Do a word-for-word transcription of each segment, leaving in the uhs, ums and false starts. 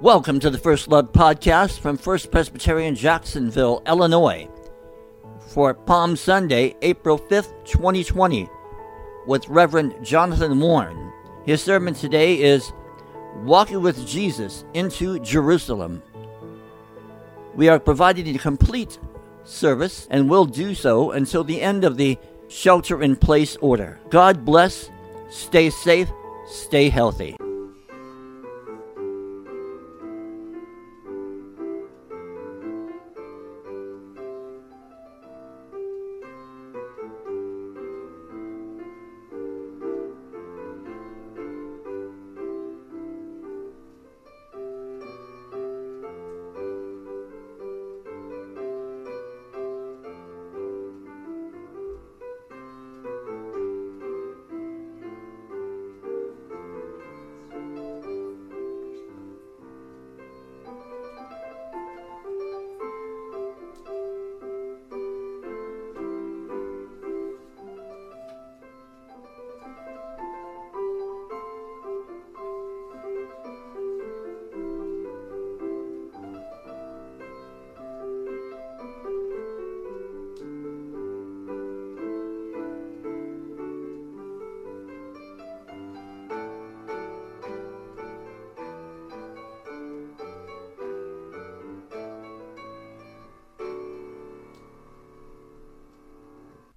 Welcome to the First Love Podcast from First Presbyterian Jacksonville, Illinois, for Palm Sunday, April fifth, twenty twenty, with Reverend Jonathan Warren. His sermon today is Walking with Jesus into Jerusalem. We are providing a complete service and will do so until the end of the shelter-in-place order. God bless, stay safe, stay healthy.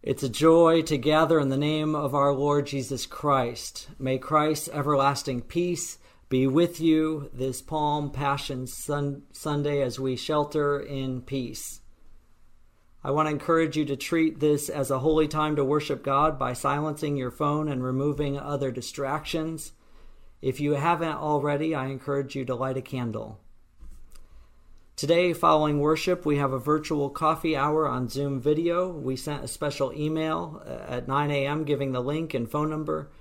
It's a joy to gather in the name of our Lord Jesus Christ. May Christ's everlasting peace be with you this Palm Passion Sun- Sunday as we shelter in peace. I want to encourage you to treat this as a holy time to worship God by silencing your phone and removing other distractions. If you haven't already, I encourage you to light a candle. Today, following worship, we have a virtual coffee hour on Zoom video. We sent a special email at nine a.m. giving the link and phone number.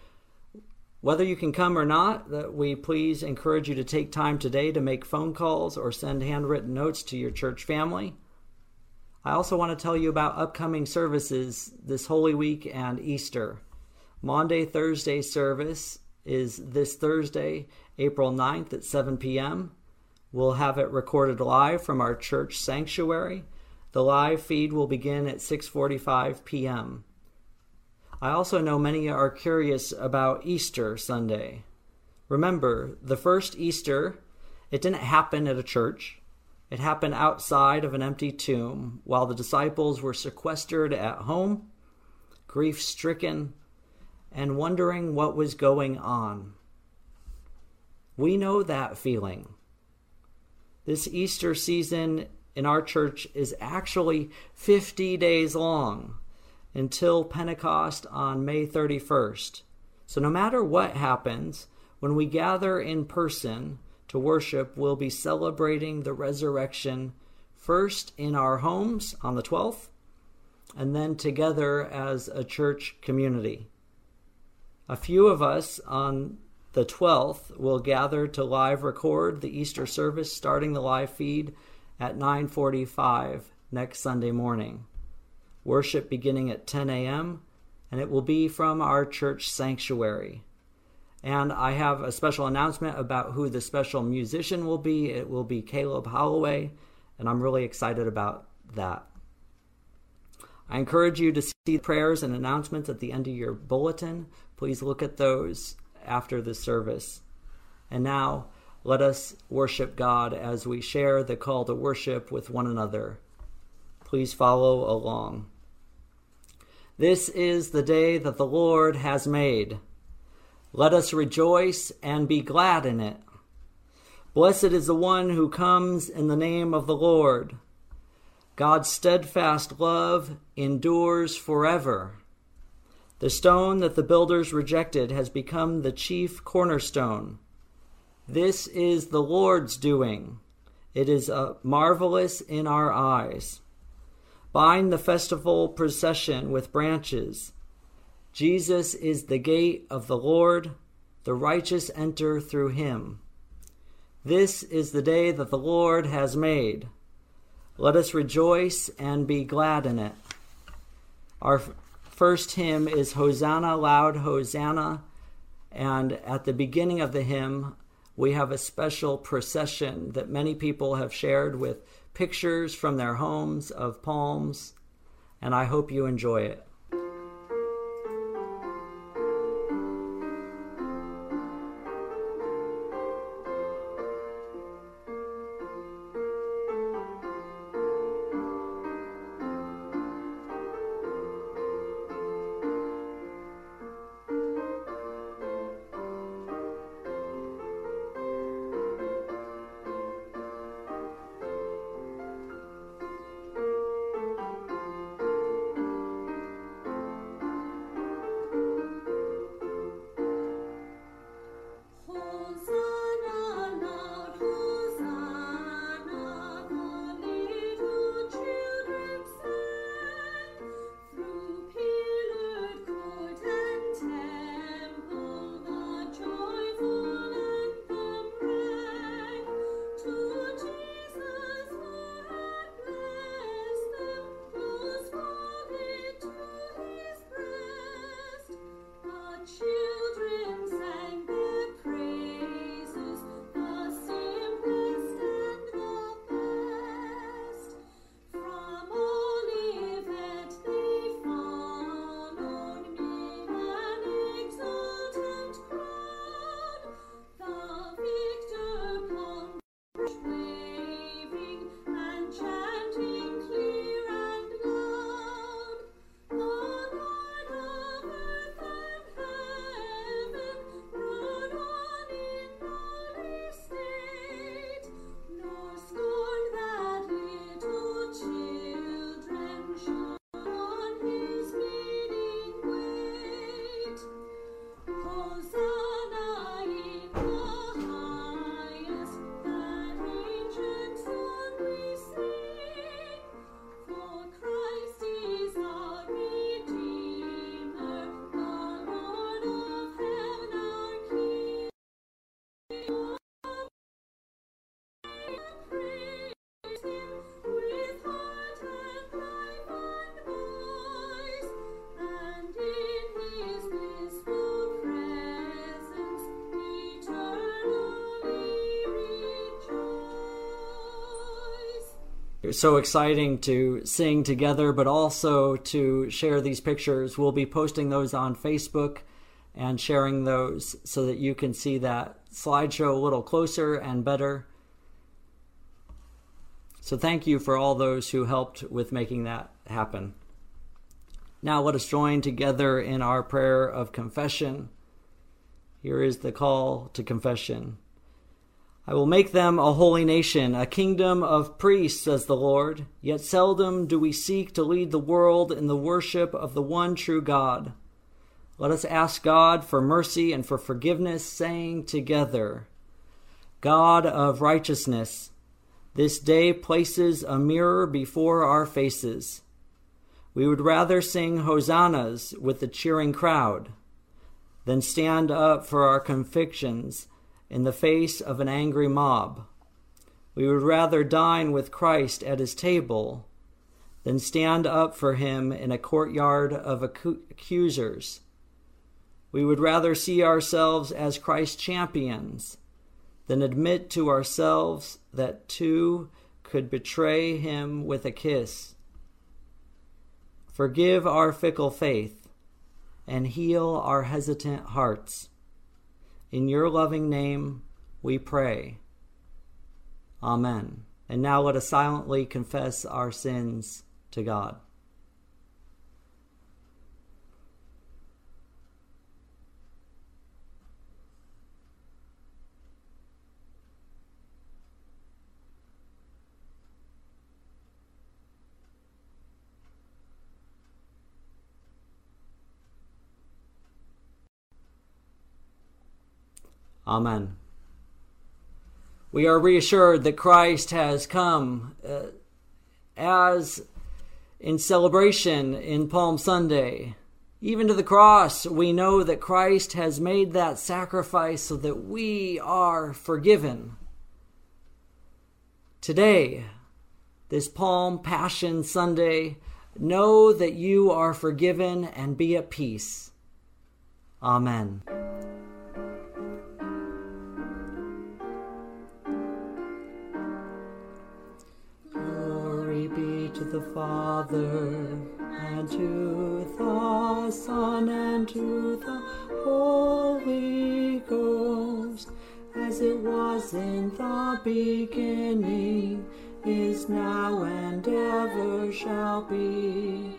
Whether you can come or not, we please encourage you to take time today to make phone calls or send handwritten notes to your church family. I also want to tell you about upcoming services this Holy Week and Easter. Maundy Thursday service is this Thursday, April ninth at seven p.m., We'll have it recorded live from our church sanctuary. The live feed will begin at six forty-five p.m. I also know many are curious about Easter Sunday. Remember, the first Easter, it didn't happen at a church. It happened outside of an empty tomb while the disciples were sequestered at home, grief-stricken, and wondering what was going on. We know that feeling. This Easter season in our church is actually fifty days long until Pentecost on May thirty-first. So no matter what happens, when we gather in person to worship, we'll be celebrating the resurrection first in our homes on the twelfth and then together as a church community. A few of us on the twelfth, we'll gather to live record the Easter service, starting the live feed at nine forty-five next Sunday morning. Worship beginning at ten a.m., and it will be from our church sanctuary. And I have a special announcement about who the special musician will be. It will be Caleb Holloway, and I'm really excited about that. I encourage you to see prayers and announcements at the end of your bulletin. Please look at those after the service. And now, let us worship God as we share the call to worship with one another. Please follow along. This is the day that the Lord has made. Let us rejoice and be glad in it. Blessed is the one who comes in the name of the Lord. God's steadfast love endures forever. The stone that the builders rejected has become the chief cornerstone. This is the Lord's doing. It is marvelous in our eyes. Bind the festival procession with branches. Jesus is the gate of the Lord. The righteous enter through him. This is the day that the Lord has made. Let us rejoice and be glad in it. Our first hymn is Hosanna, Loud Hosanna, and at the beginning of the hymn, We have a special procession that many people have shared with pictures from their homes of palms, and I hope you enjoy it. So exciting to sing together, but also to share these pictures. We'll be posting those on Facebook and sharing those so that you can see that slideshow a little closer and better. So thank you for all those who helped with making that happen. Now let us join together in our prayer of confession. Here is the call to confession. I will make them a holy nation, a kingdom of priests, says the Lord. Yet seldom do we seek to lead the world in the worship of the one true God. Let us ask God for mercy and for forgiveness, saying together, God of righteousness, this day places a mirror before our faces. We would rather sing hosannas with the cheering crowd than stand up for our convictions in the face of an angry mob. We would rather dine with Christ at his table than stand up for him in a courtyard of accusers. We would rather see ourselves as Christ's champions than admit to ourselves that two could betray him with a kiss. Forgive our fickle faith and heal our hesitant hearts. In your loving name, we pray. Amen. And now let us silently confess our sins to God. Amen. We are reassured that Christ has come uh, as in celebration in Palm Sunday. Even to the cross, we know that Christ has made that sacrifice so that we are forgiven. Today, this Palm Passion Sunday, know that you are forgiven and be at peace. Amen. the Father, and to the Son, and to the Holy Ghost, as it was in the beginning, is now, and ever shall be,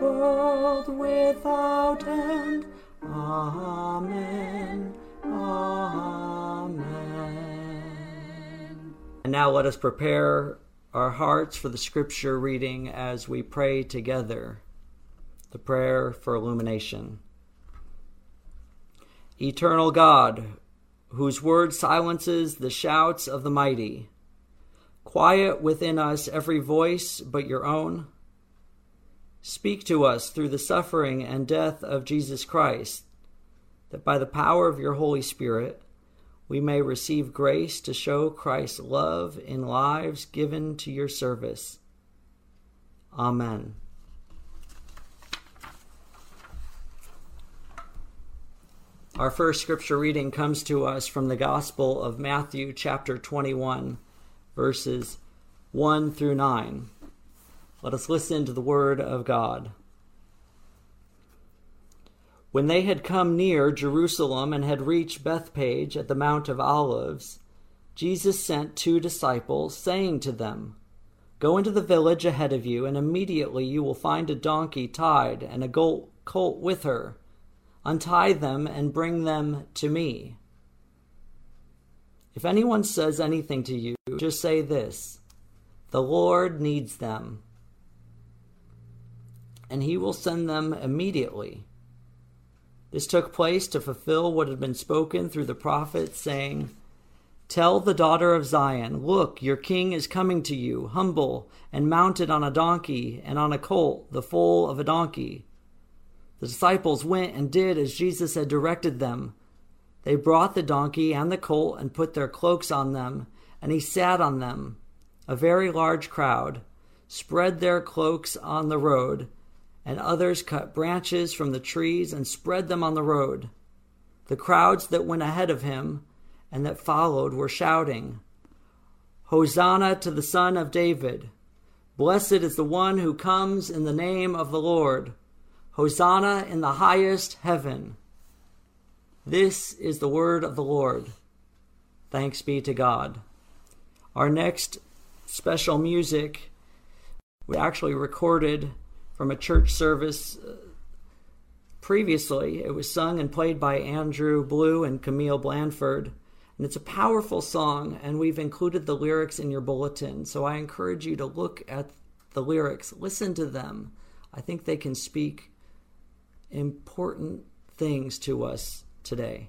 world without end. Amen. Amen. And now let us prepare our hearts for the scripture reading as we pray together. The prayer for illumination. Eternal God, whose word silences the shouts of the mighty, quiet within us every voice but your own. Speak to us through the suffering and death of Jesus Christ, that by the power of your Holy Spirit we may receive grace to show Christ's love in lives given to your service. Amen. Our first scripture reading comes to us from the Gospel of Matthew, chapter twenty-one, verses one through nine. Let us listen to the word of God. When they had come near Jerusalem and had reached Bethpage at the Mount of Olives, Jesus sent two disciples, saying to them, "Go into the village ahead of you, and immediately you will find a donkey tied and a colt with her. Untie them and bring them to me. If anyone says anything to you, just say this, 'The Lord needs them,' and he will send them immediately." This took place to fulfill what had been spoken through the prophet, saying, "Tell the daughter of Zion, look, your king is coming to you, humble and mounted on a donkey and on a colt, the foal of a donkey." The disciples went and did as Jesus had directed them. They brought the donkey and the colt and put their cloaks on them, and he sat on them. A very large crowd spread their cloaks on the road, and others cut branches from the trees and spread them on the road. The crowds that went ahead of him and that followed were shouting, "Hosanna to the Son of David! Blessed is the one who comes in the name of the Lord! Hosanna in the highest heaven!" This is the word of the Lord. Thanks be to God. Our next special music was actually recorded from a church service previously. It was sung and played by Andrew Blue and Camille Blandford, and it's a powerful song, and we've included the lyrics in your bulletin, so I encourage you to look at the lyrics, listen to them. I think they can speak important things to us today.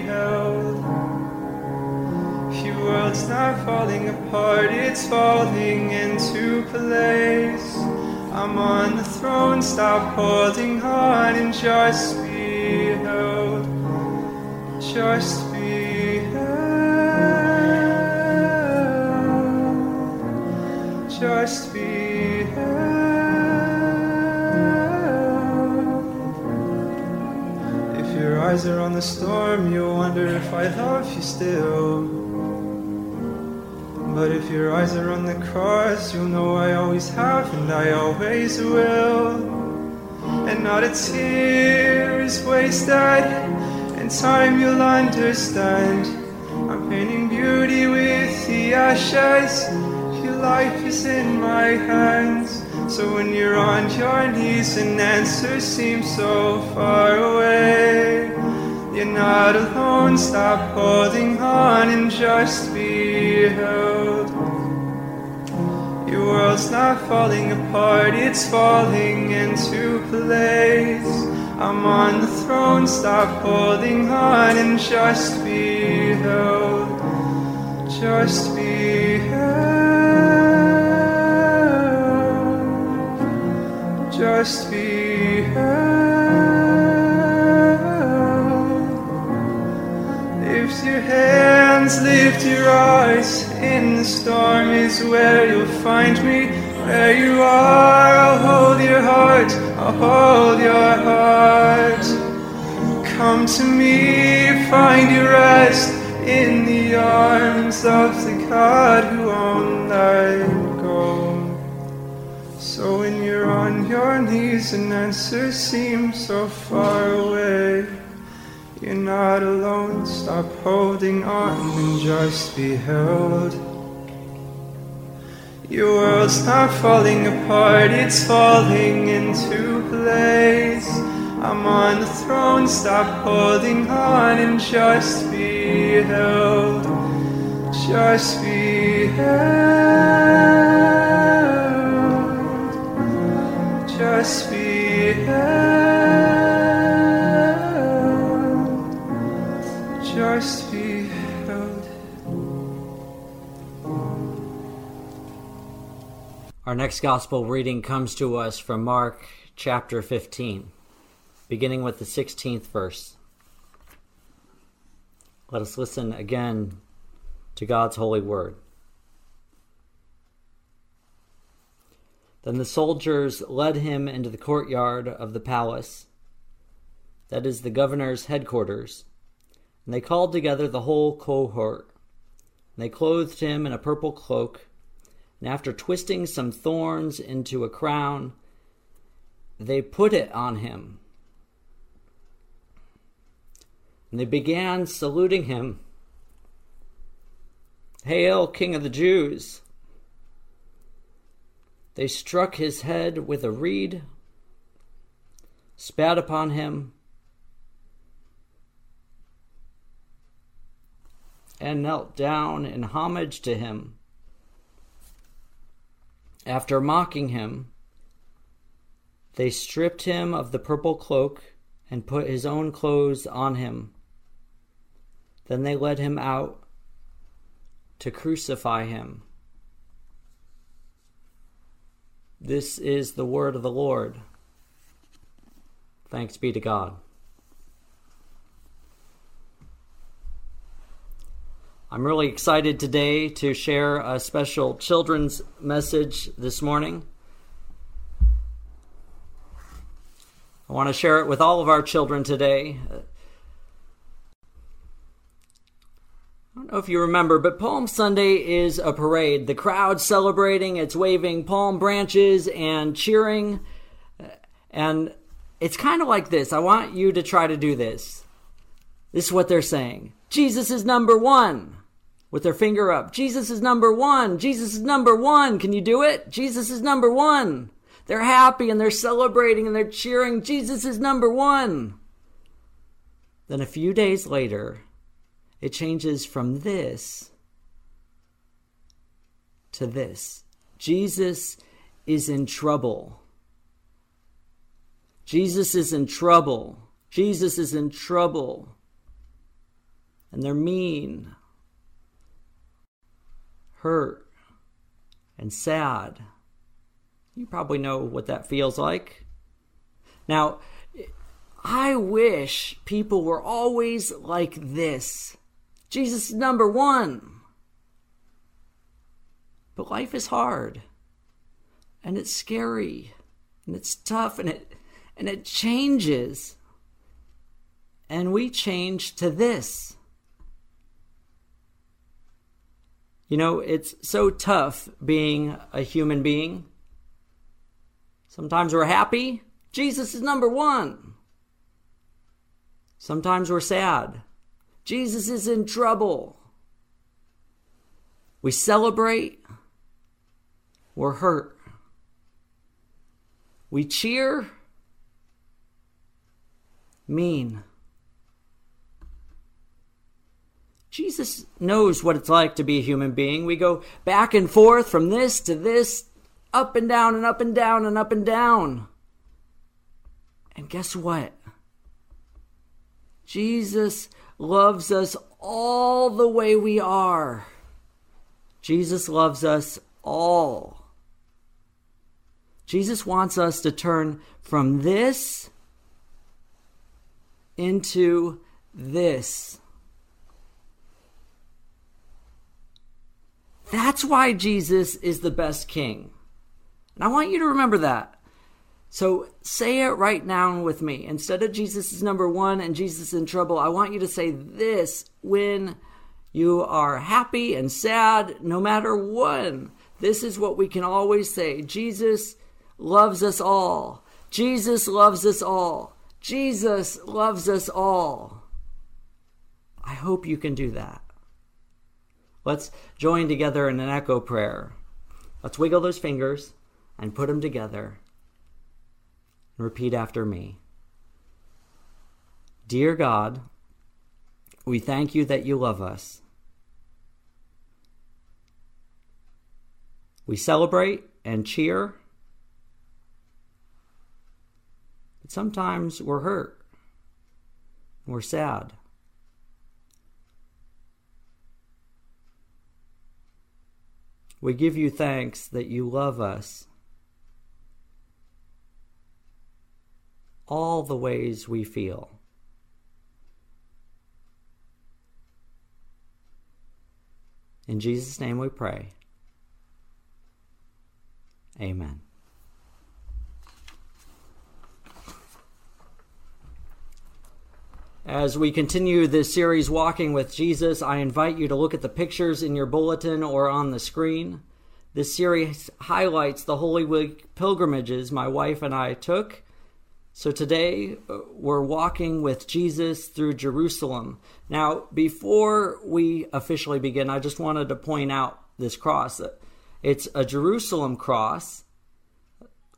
held. It's not falling apart, it's falling into place. I'm on the throne, stop holding on and just be held. Just be held. Just be held. If your eyes are on the storm, you'll wonder if I love you still. But if your eyes are on the cross, you'll know I always have and I always will. And not a tear is wasted. In time you'll understand. I'm painting beauty with the ashes. Your life is in my hands. So when you're on your knees and answers seem so far away, you're not alone, stop holding on and just be held. Your world's not falling apart, it's falling into place. I'm on the throne, stop holding on and just be held. Just be held. Just be held. Lift your hands, lift your eyes. In the storm is where you'll find me. Where you are, I'll hold your heart, I'll hold your heart. Come to me, find your rest in the arms of the God who won't let go. So when you're on your knees, an answer seems so far away. You're not alone, stop holding on and just be held. Your world's not falling apart, it's falling into place. I'm on the throne, stop holding on and just be held. Just be held. Just be held. Just be held. Our next gospel reading comes to us from Mark chapter fifteen, beginning with the sixteenth verse. Let us listen again to God's holy word. Then the soldiers led him into the courtyard of the palace, that is the governor's headquarters, and they called together the whole cohort. And they clothed him in a purple cloak, and after twisting some thorns into a crown, they put it on him. And they began saluting him. Hail, King of the Jews! They struck his head with a reed, spat upon him, and knelt down in homage to him. After mocking him, they stripped him of the purple cloak and put his own clothes on him. Then they led him out to crucify him. This is the word of the Lord. Thanks be to God. I'm really excited today to share a special children's message this morning. I want to share it with all of our children today. I don't know if you remember, but Palm Sunday is a parade. The crowd celebrating, it's waving palm branches and cheering. And it's kind of like this. I want you to try to do this. This is what they're saying. Jesus is number one, with their finger up. Jesus is number one. Jesus is number one. Can you do it? Jesus is number one. They're happy and they're celebrating and they're cheering. Jesus is number one. Then a few days later, it changes from this to this. Jesus is in trouble. Jesus is in trouble. Jesus is in trouble. And they're mean, hurt, and sad. You probably know what that feels like. Now, I wish people were always like this. Jesus is number one. But life is hard, and it's scary, and it's tough, and it and it changes. And we change to this. You know, it's so tough being a human being. Sometimes we're happy. Jesus is number one. Sometimes we're sad. Jesus is in trouble. We celebrate. We're hurt. We cheer. Mean. Jesus knows what it's like to be a human being. We go back and forth from this to this, up and down and up and down and up and down. And guess what? Jesus loves us all the way we are. Jesus loves us all. Jesus wants us to turn from this into this. That's why Jesus is the best king. And I want you to remember that. So say it right now with me. Instead of Jesus is number one and Jesus in trouble, I want you to say this when you are happy and sad, no matter what. This is what we can always say. Jesus loves us all. Jesus loves us all. Jesus loves us all. I hope you can do that. Let's join together in an echo prayer. Let's wiggle those fingers and put them together. Repeat after me. Dear God, we thank you that you love us. We celebrate and cheer, but sometimes we're hurt, we're sad. We give you thanks that you love us, all the ways we feel. In Jesus' name we pray. Amen. As we continue this series, Walking with Jesus, I invite you to look at the pictures in your bulletin or on the screen. This series highlights the Holy Week pilgrimages my wife and I took. So today, we're walking with Jesus through Jerusalem. Now, before we officially begin, I just wanted to point out this cross. It's a Jerusalem cross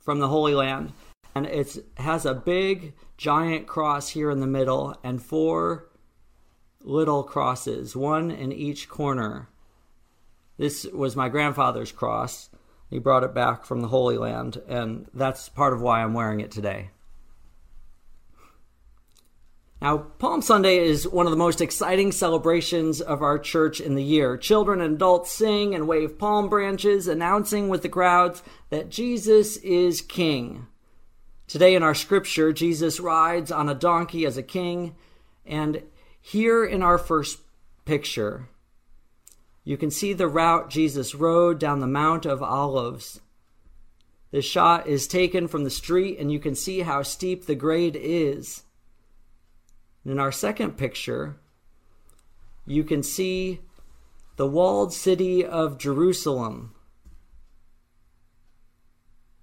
from the Holy Land, and it has a big, giant cross here in the middle and four little crosses, one in each corner. This was my grandfather's cross. He brought it back from the Holy Land, and that's part of why I'm wearing it today. Now, Palm Sunday is one of the most exciting celebrations of our church in the year. Children and adults sing and wave palm branches, announcing with the crowds that Jesus is king. Today in our scripture, Jesus rides on a donkey as a king. And here in our first picture, you can see the route Jesus rode down the Mount of Olives. This shot is taken from the street, and you can see how steep the grade is. In our second picture, you can see the walled city of Jerusalem.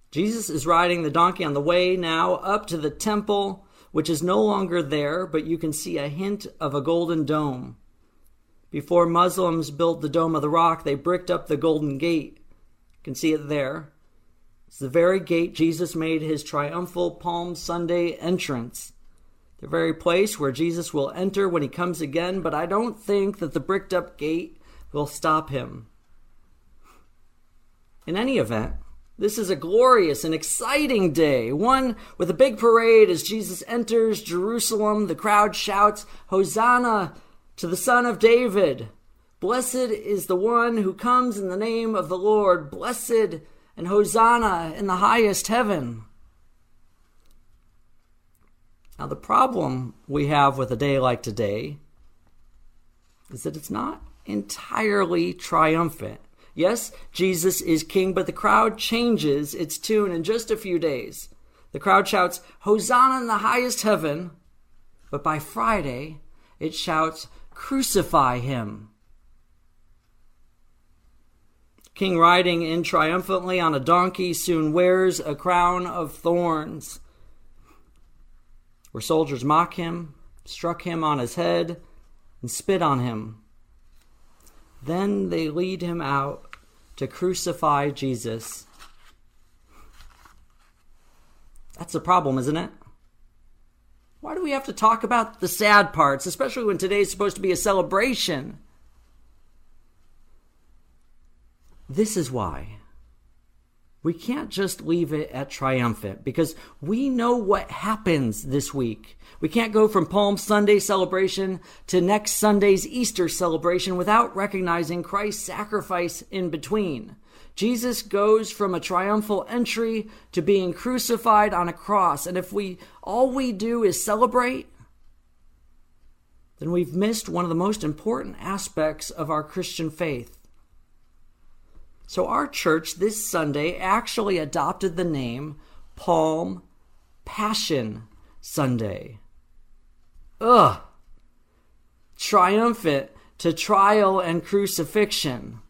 Jesus is riding the donkey on the way now up to the temple, which is no longer there, but you can see a hint of a golden dome. Before Muslims built the Dome of the Rock, they bricked up the Golden Gate. You can see it there. It's the very gate Jesus made his triumphal Palm Sunday entrance. The very place where Jesus will enter when he comes again, but I don't think that the bricked up gate will stop him. In any event, this is a glorious and exciting day, one with a big parade as Jesus enters Jerusalem. The crowd shouts, "Hosanna to the Son of David! Blessed is the one who comes in the name of the Lord! Blessed and Hosanna in the highest heaven!" Now, the problem we have with a day like today is that it's not entirely triumphant. Yes, Jesus is king, but the crowd changes its tune in just a few days. The crowd shouts, "Hosanna in the highest heaven," but by Friday, it shouts, "Crucify him." King riding in triumphantly on a donkey soon wears a crown of thorns, where soldiers mock him, struck him on his head, and spit on him. Then they lead him out to crucify Jesus. That's the problem, isn't it? Why do we have to talk about the sad parts, especially when today is supposed to be a celebration? This is why. We can't just leave it at triumphant because we know what happens this week. We can't go from Palm Sunday celebration to next Sunday's Easter celebration without recognizing Christ's sacrifice in between. Jesus goes from a triumphal entry to being crucified on a cross. And if we all we do is celebrate, then we've missed one of the most important aspects of our Christian faith. So our church this Sunday actually adopted the name Palm Passion Sunday. Ugh! Triumphant to trial and crucifixion.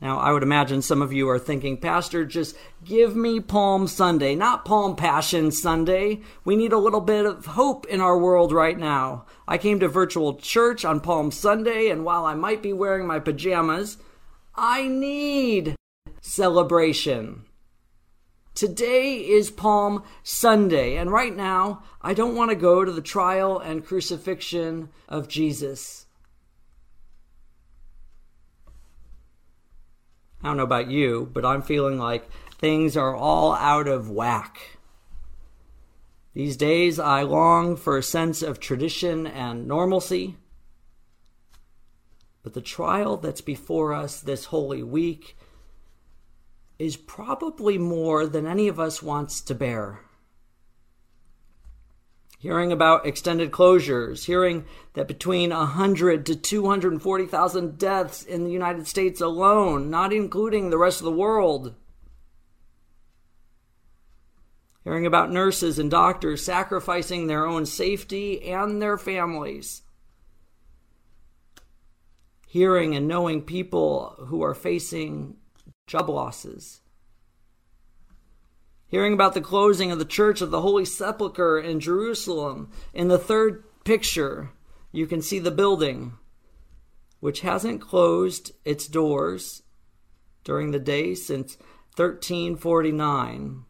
Now, I would imagine some of you are thinking, Pastor, just give me Palm Sunday, not Palm Passion Sunday. We need a little bit of hope in our world right now. I came to virtual church on Palm Sunday, and while I might be wearing my pajamas, I need celebration. Today is Palm Sunday, and right now, I don't want to go to the trial and crucifixion of Jesus. I don't know about you, but I'm feeling like things are all out of whack. These days, I long for a sense of tradition and normalcy. But the trial that's before us this Holy Week is probably more than any of us wants to bear. Hearing about extended closures, hearing that between one hundred to two hundred forty thousand deaths in the United States alone, not including the rest of the world. Hearing about nurses and doctors sacrificing their own safety and their families. Hearing and knowing people who are facing job losses. Hearing about the closing of the Church of the Holy Sepulchre in Jerusalem. In the third picture, you can see the building, which hasn't closed its doors during the day since thirteen forty-nine,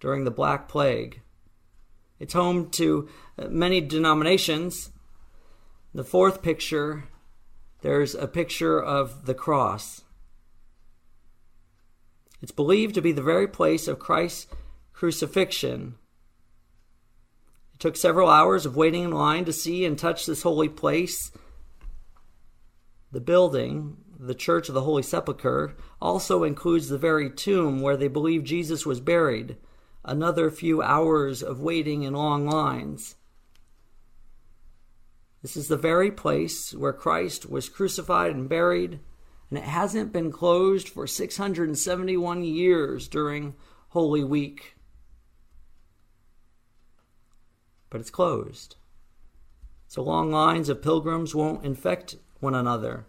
during the Black Plague. It's home to many denominations. The fourth picture, there's a picture of the cross. It's believed to be the very place of Christ's crucifixion. It took several hours of waiting in line to see and touch this holy place. The building, the Church of the Holy Sepulchre, also includes the very tomb where they believe Jesus was buried. Another few hours of waiting in long lines. This is the very place where Christ was crucified and buried. And it hasn't been closed for six hundred seventy-one years during Holy Week. But it's closed. So long lines of pilgrims won't infect one another.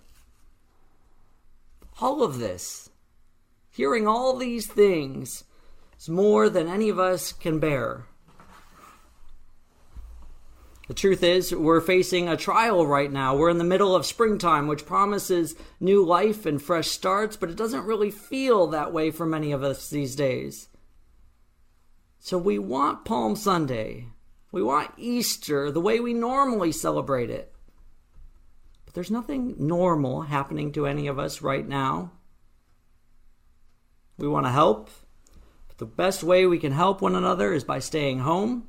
All of this, hearing all these things, is more than any of us can bear. The truth is, we're facing a trial right now. We're in the middle of springtime, which promises new life and fresh starts, but it doesn't really feel that way for many of us these days. So we want Palm Sunday. We want Easter the way we normally celebrate it. But there's nothing normal happening to any of us right now. We want to help, but the best way we can help one another is by staying home.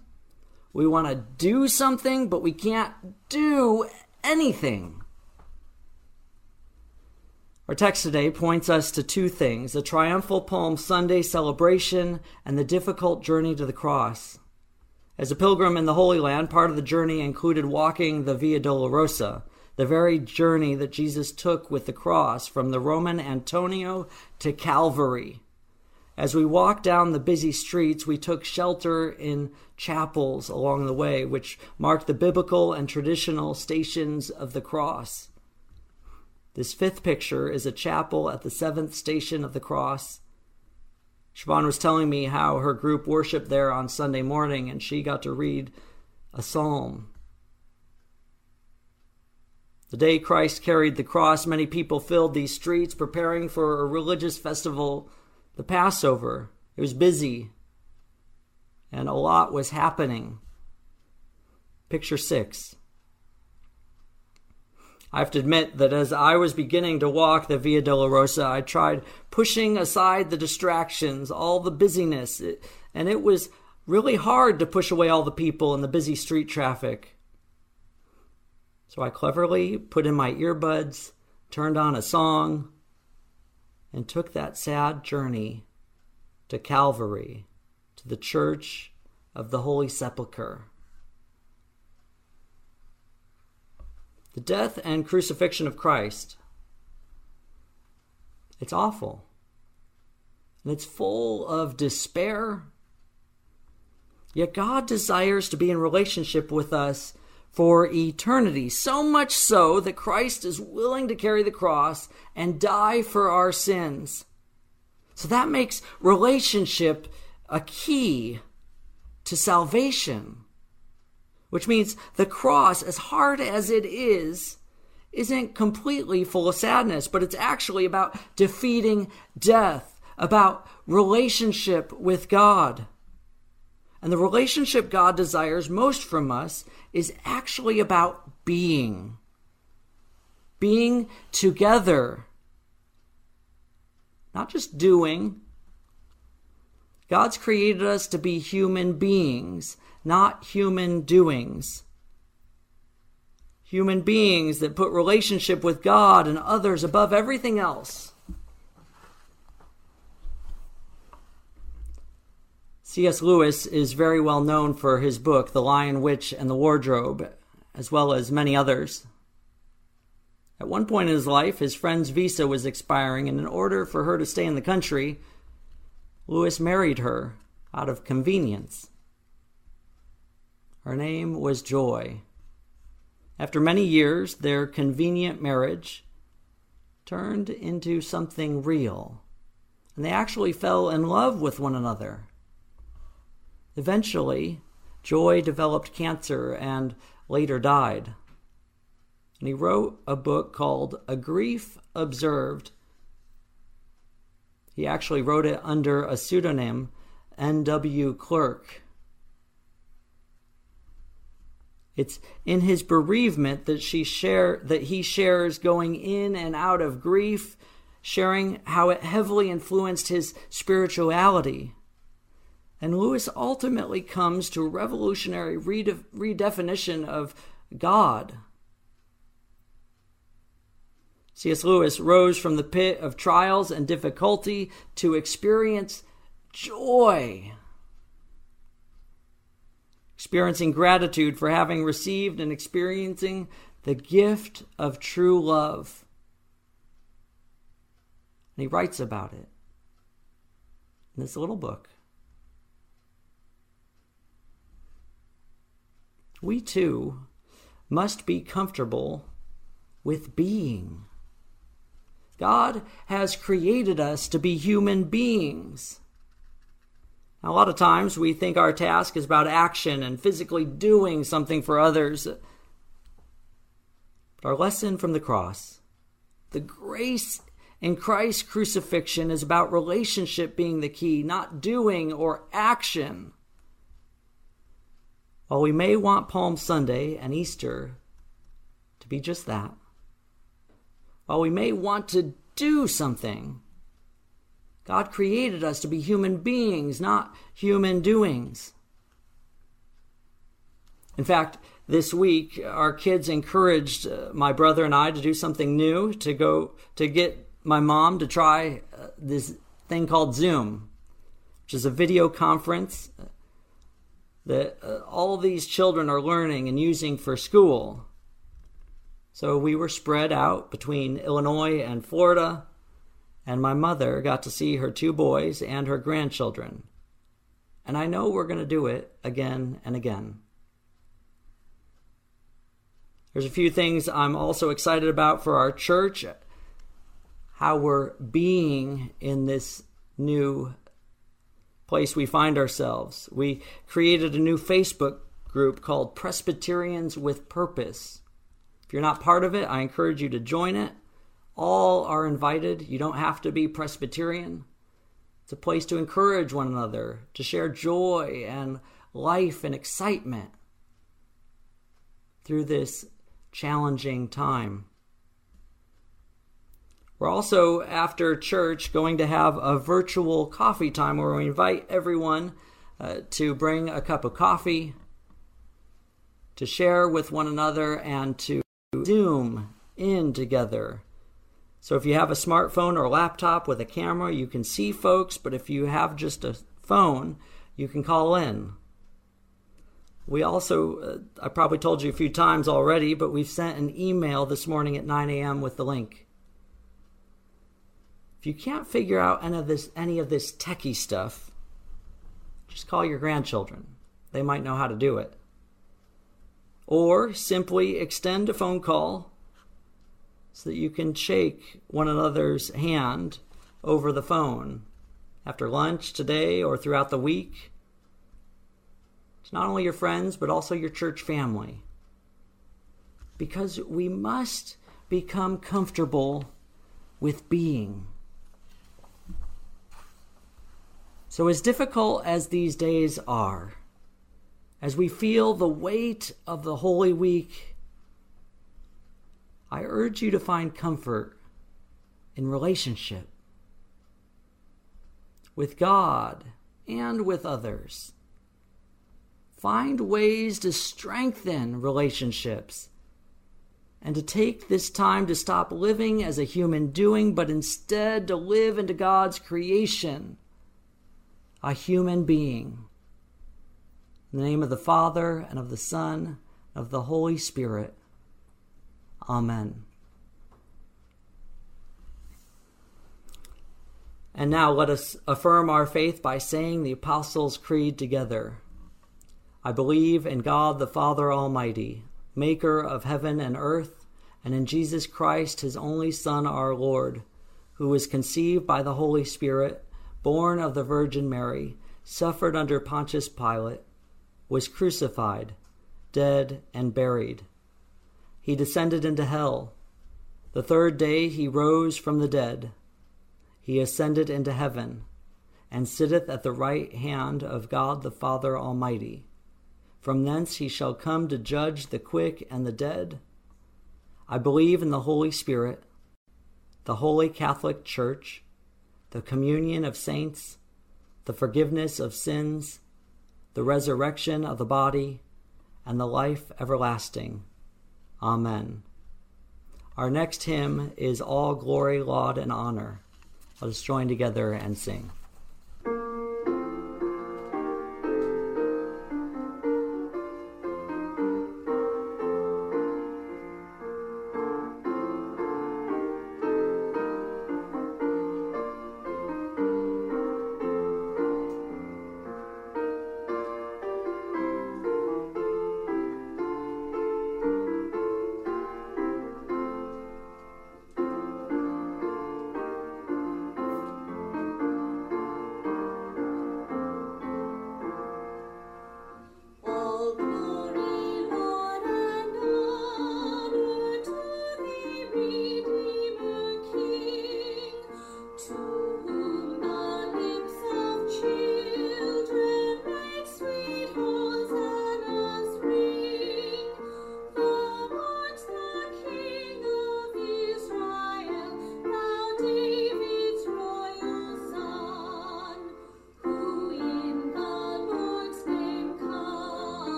We want to do something, but we can't do anything. Our text today points us to two things, the triumphal Palm Sunday celebration and the difficult journey to the cross. As a pilgrim in the Holy Land, part of the journey included walking the Via Dolorosa, the very journey that Jesus took with the cross from the Roman Antonia to Calvary. As we walked down the busy streets, we took shelter in chapels along the way, which marked the biblical and traditional stations of the cross. This fifth picture is a chapel at the seventh station of the cross. Siobhan was telling me how her group worshiped there on Sunday morning, and she got to read a psalm. The day Christ carried the cross, many people filled these streets, preparing for a religious festival, the Passover. It was busy, and a lot was happening. Picture six. I have to admit that as I was beginning to walk the Via Dolorosa, I tried pushing aside the distractions, all the busyness, and it was really hard to push away all the people and the busy street traffic. So I cleverly put in my earbuds, turned on a song, and took that sad journey to Calvary, to the Church of the Holy Sepulchre. The death and crucifixion of Christ, it's awful. And it's full of despair. Yet God desires to be in relationship with us for eternity, so much so that Christ is willing to carry the cross and die for our sins. So that makes relationship a key to salvation. Which means the cross, as hard as it is, isn't completely full of sadness, but it's actually about defeating death, about relationship with God. And the relationship God desires most from us is actually about being. Being together. Not just doing. God's created us to be human beings, not human doings. Human beings that put relationship with God and others above everything else. C S Lewis is very well known for his book, The Lion, Witch, and the Wardrobe, as well as many others. At one point in his life, his friend's visa was expiring, and in order for her to stay in the country, Lewis married her out of convenience. Her name was Joy. After many years, their convenient marriage turned into something real, and they actually fell in love with one another. Eventually, Joy developed cancer and later died. And he wrote a book called A Grief Observed. He actually wrote it under a pseudonym, N. W. Clerk. It's in his bereavement that she share that he shares going in and out of grief, sharing how it heavily influenced his spirituality. And Lewis ultimately comes to a revolutionary redef- redefinition of God. C S Lewis rose from the pit of trials and difficulty to experience joy. Experiencing gratitude for having received and experiencing the gift of true love. And he writes about it in this little book. We too must be comfortable with being. God has created us to be human beings. A lot of times we think our task is about action and physically doing something for others. But our lesson from the cross, the grace in Christ's crucifixion, is about relationship being the key, not doing or action. While we may want Palm Sunday and Easter to be just that, while we may want to do something, God created us to be human beings, not human doings. In fact, this week, our kids encouraged my brother and I to do something new, to go to get my mom to try this thing called Zoom, which is a video conference that all these children are learning and using for school. So we were spread out between Illinois and Florida, and my mother got to see her two boys and her grandchildren. And I know we're going to do it again and again. There's a few things I'm also excited about for our church. How we're being in this new place we find ourselves. We created a new Facebook group called Presbyterians with Purpose. If you're not part of it, I encourage you to join it. All are invited. You don't have to be Presbyterian. It's a place to encourage one another, to share joy and life and excitement through this challenging time. We're also, after church, going to have a virtual coffee time where we invite everyone uh, to bring a cup of coffee, to share with one another, and to Zoom in together. So if you have a smartphone or laptop with a camera, you can see folks, but if you have just a phone, you can call in. We also, uh, I probably told you a few times already, but we've sent an email this morning at nine a.m. with the link. If you can't figure out any of this, any of this techie stuff, just call your grandchildren. They might know how to do it. Or simply extend a phone call so that you can shake one another's hand over the phone after lunch today or throughout the week. It's not only your friends, but also your church family. Because we must become comfortable with being. So as difficult as these days are, as we feel the weight of the Holy Week, I urge you to find comfort in relationship with God and with others. Find ways to strengthen relationships and to take this time to stop living as a human doing, but instead to live into God's creation, a human being. In the name of the Father, and of the Son, and of the Holy Spirit. Amen. And now let us affirm our faith by saying the Apostles' Creed together. I believe in God the Father Almighty, maker of heaven and earth, and in Jesus Christ, his only Son, our Lord, who was conceived by the Holy Spirit, born of the Virgin Mary, suffered under Pontius Pilate, was crucified, dead, and buried. He descended into hell. The third day he rose from the dead. He ascended into heaven, and sitteth at the right hand of God the Father Almighty. From thence he shall come to judge the quick and the dead. I believe in the Holy Spirit, the Holy Catholic Church, the communion of saints, the forgiveness of sins, the resurrection of the body, and the life everlasting. Amen. Our next hymn is All Glory, Laud, and Honor. Let us join together and sing.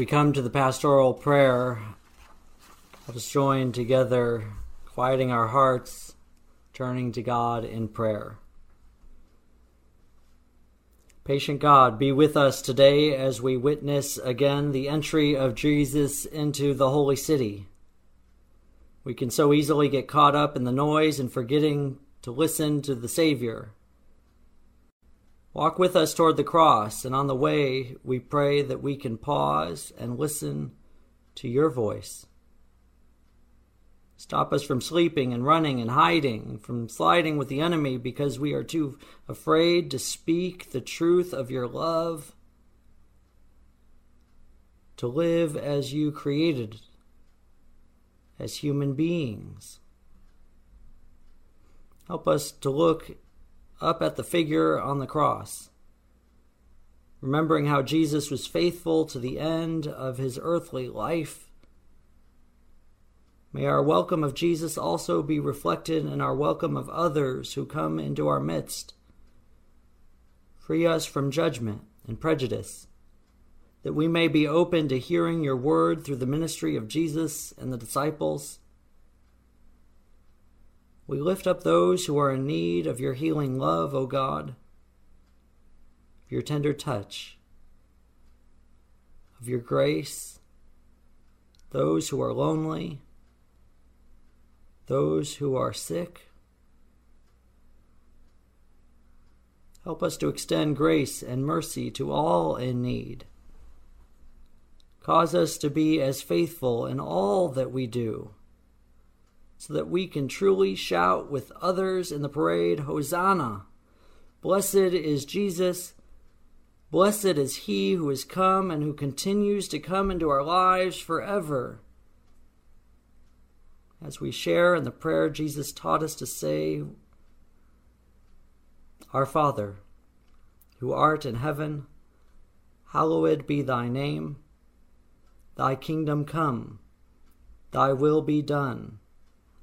We come to the pastoral prayer. Let us join together, quieting our hearts, turning to God in prayer. Patient God, be with us today as we witness again the entry of Jesus into the holy city. We can so easily get caught up in the noise and forgetting to listen to the Savior. Walk with us toward the cross, and on the way we pray that we can pause and listen to your voice. Stop us from sleeping and running and hiding, from sliding with the enemy because we are too afraid to speak the truth of your love, to live as you created, as human beings. Help us to look up at the figure on the cross, remembering how Jesus was faithful to the end of his earthly life. May our welcome of Jesus also be reflected in our welcome of others who come into our midst. Free us from judgment and prejudice, that we may be open to hearing your word through the ministry of Jesus and the disciples. We lift up those who are in need of your healing love, O God, of your tender touch, of your grace, those who are lonely, those who are sick. Help us to extend grace and mercy to all in need. Cause us to be as faithful in all that we do, so that we can truly shout with others in the parade, Hosanna! Blessed is Jesus. Blessed is he who has come and who continues to come into our lives forever. As we share in the prayer Jesus taught us to say, Our Father, who art in heaven, hallowed be thy name. Thy kingdom come, thy will be done,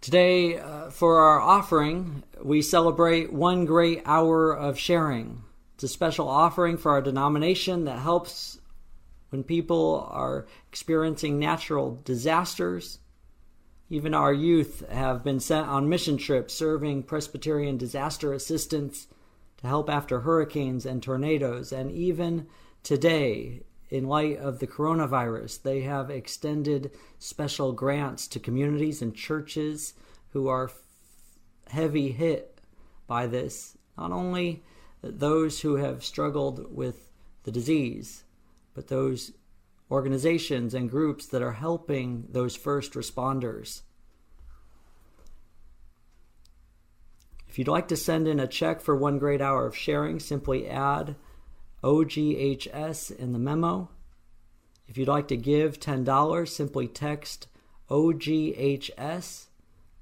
Today, uh, for our offering, we celebrate one great hour of sharing. It's a special offering for our denomination that helps when people are experiencing natural disasters. Even our youth have been sent on mission trips serving Presbyterian disaster assistance to help after hurricanes and tornadoes. And even today, in light of the coronavirus, they have extended special grants to communities and churches who are heavy hit by this. Not only those who have struggled with the disease, but those organizations and groups that are helping those first responders. If you'd like to send in a check for one great hour of sharing, simply add O G H S in the memo. If you'd like to give ten dollars, simply text O G H S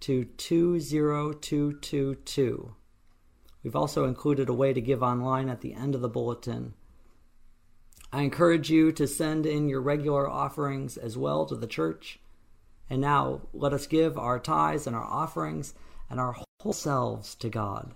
to two zero two two two. We've also included a way to give online at the end of the bulletin. I encourage you to send in your regular offerings as well to the church. And now let us give our tithes and our offerings and our whole selves to God.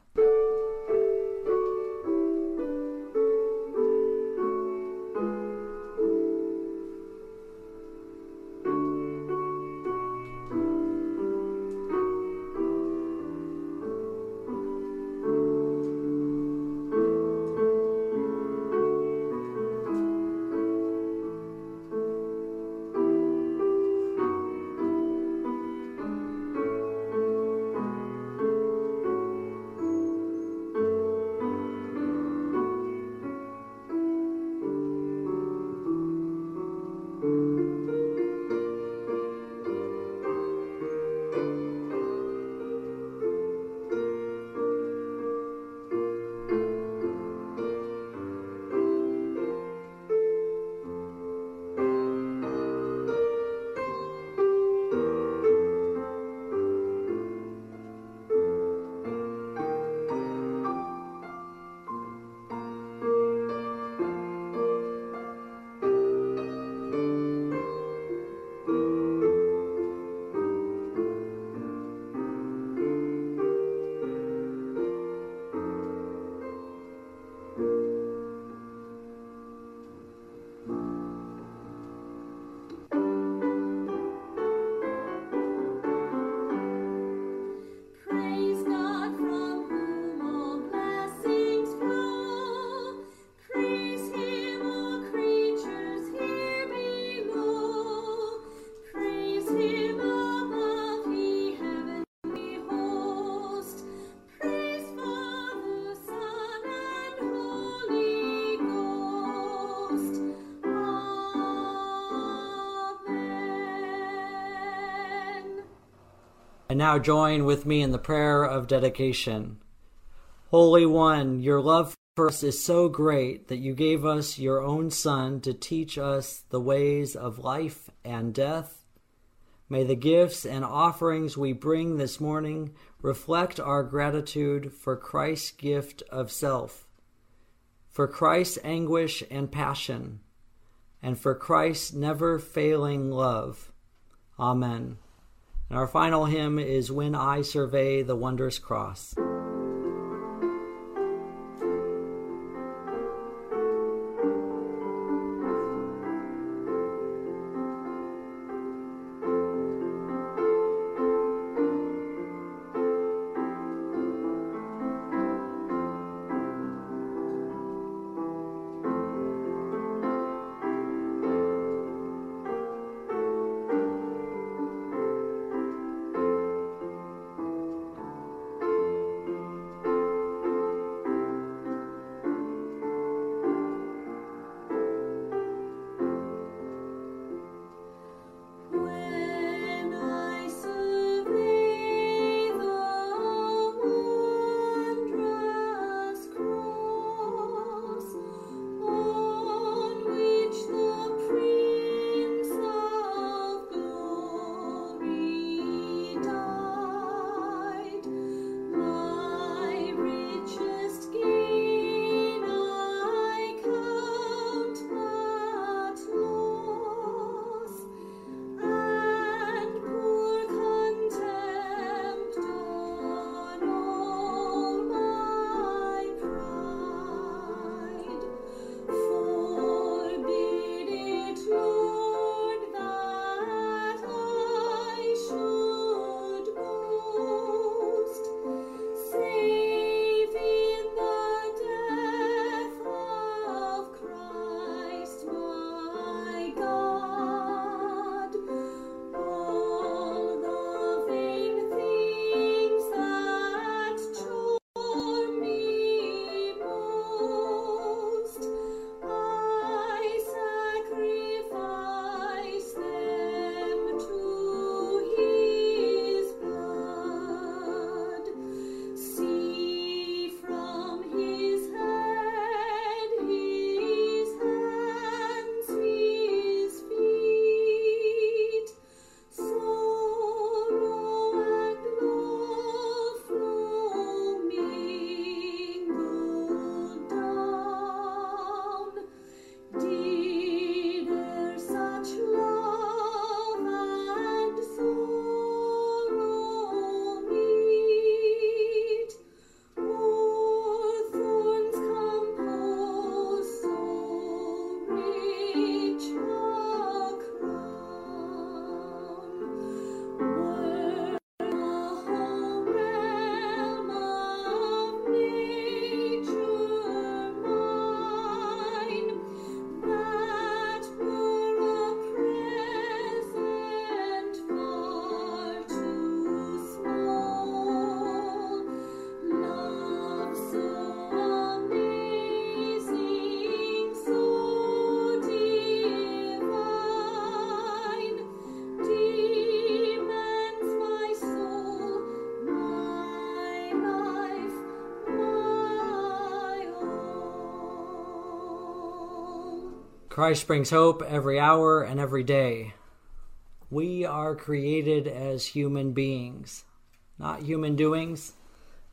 And now join with me in the prayer of dedication. Holy One, your love for us is so great that you gave us your own Son to teach us the ways of life and death. May the gifts and offerings we bring this morning reflect our gratitude for Christ's gift of self, for Christ's anguish and passion, and for Christ's never-failing love. Amen. And our final hymn is When I Survey the Wondrous Cross. Christ brings hope every hour and every day. We are created as human beings, not human doings.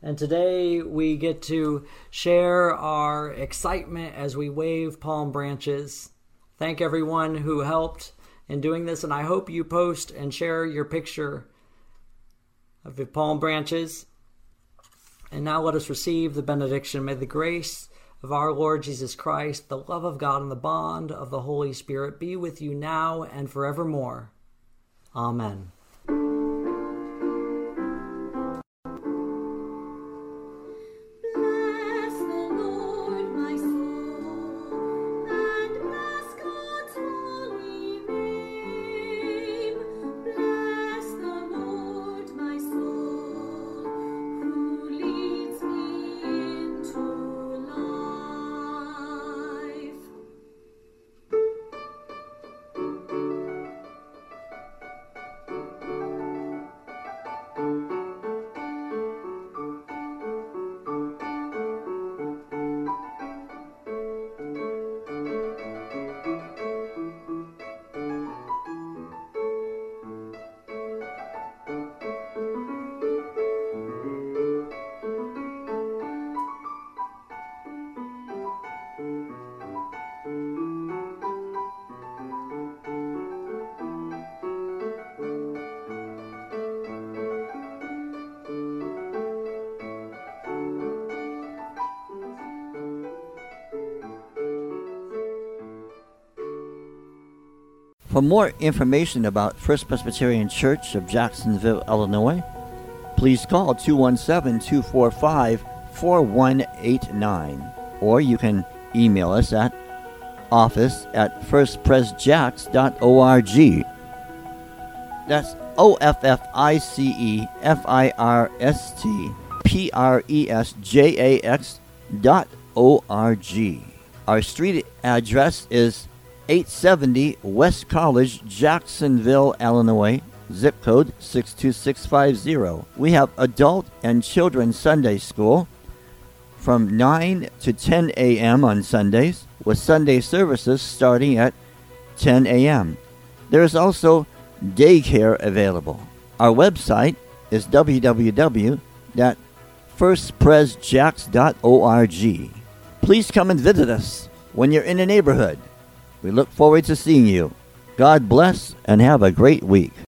And today we get to share our excitement as we wave palm branches. Thank everyone who helped in doing this, and I hope you post and share your picture of the palm branches. And now let us receive the benediction. May the grace of our Lord Jesus Christ, the love of God, and the bond of the Holy Spirit be with you now and forevermore. Amen. For more information about First Presbyterian Church of Jacksonville, Illinois, please call two one seven, two four five, four one eight nine, or you can email us at office at first pres jax dot org. That's O-F-F-I-C-E-F-I-R-S-T-P-R-E-S-J-A-X dot O-R-G. Our street address is eight seventy West College, Jacksonville, Illinois, zip code six two six five zero. We have adult and children's Sunday school from nine to ten a.m. on Sundays, with Sunday services starting at ten a.m. There is also daycare available. Our website is w w w dot first pres jax dot org. Please come and visit us when you're in the neighborhood. We look forward to seeing you. God bless and have a great week.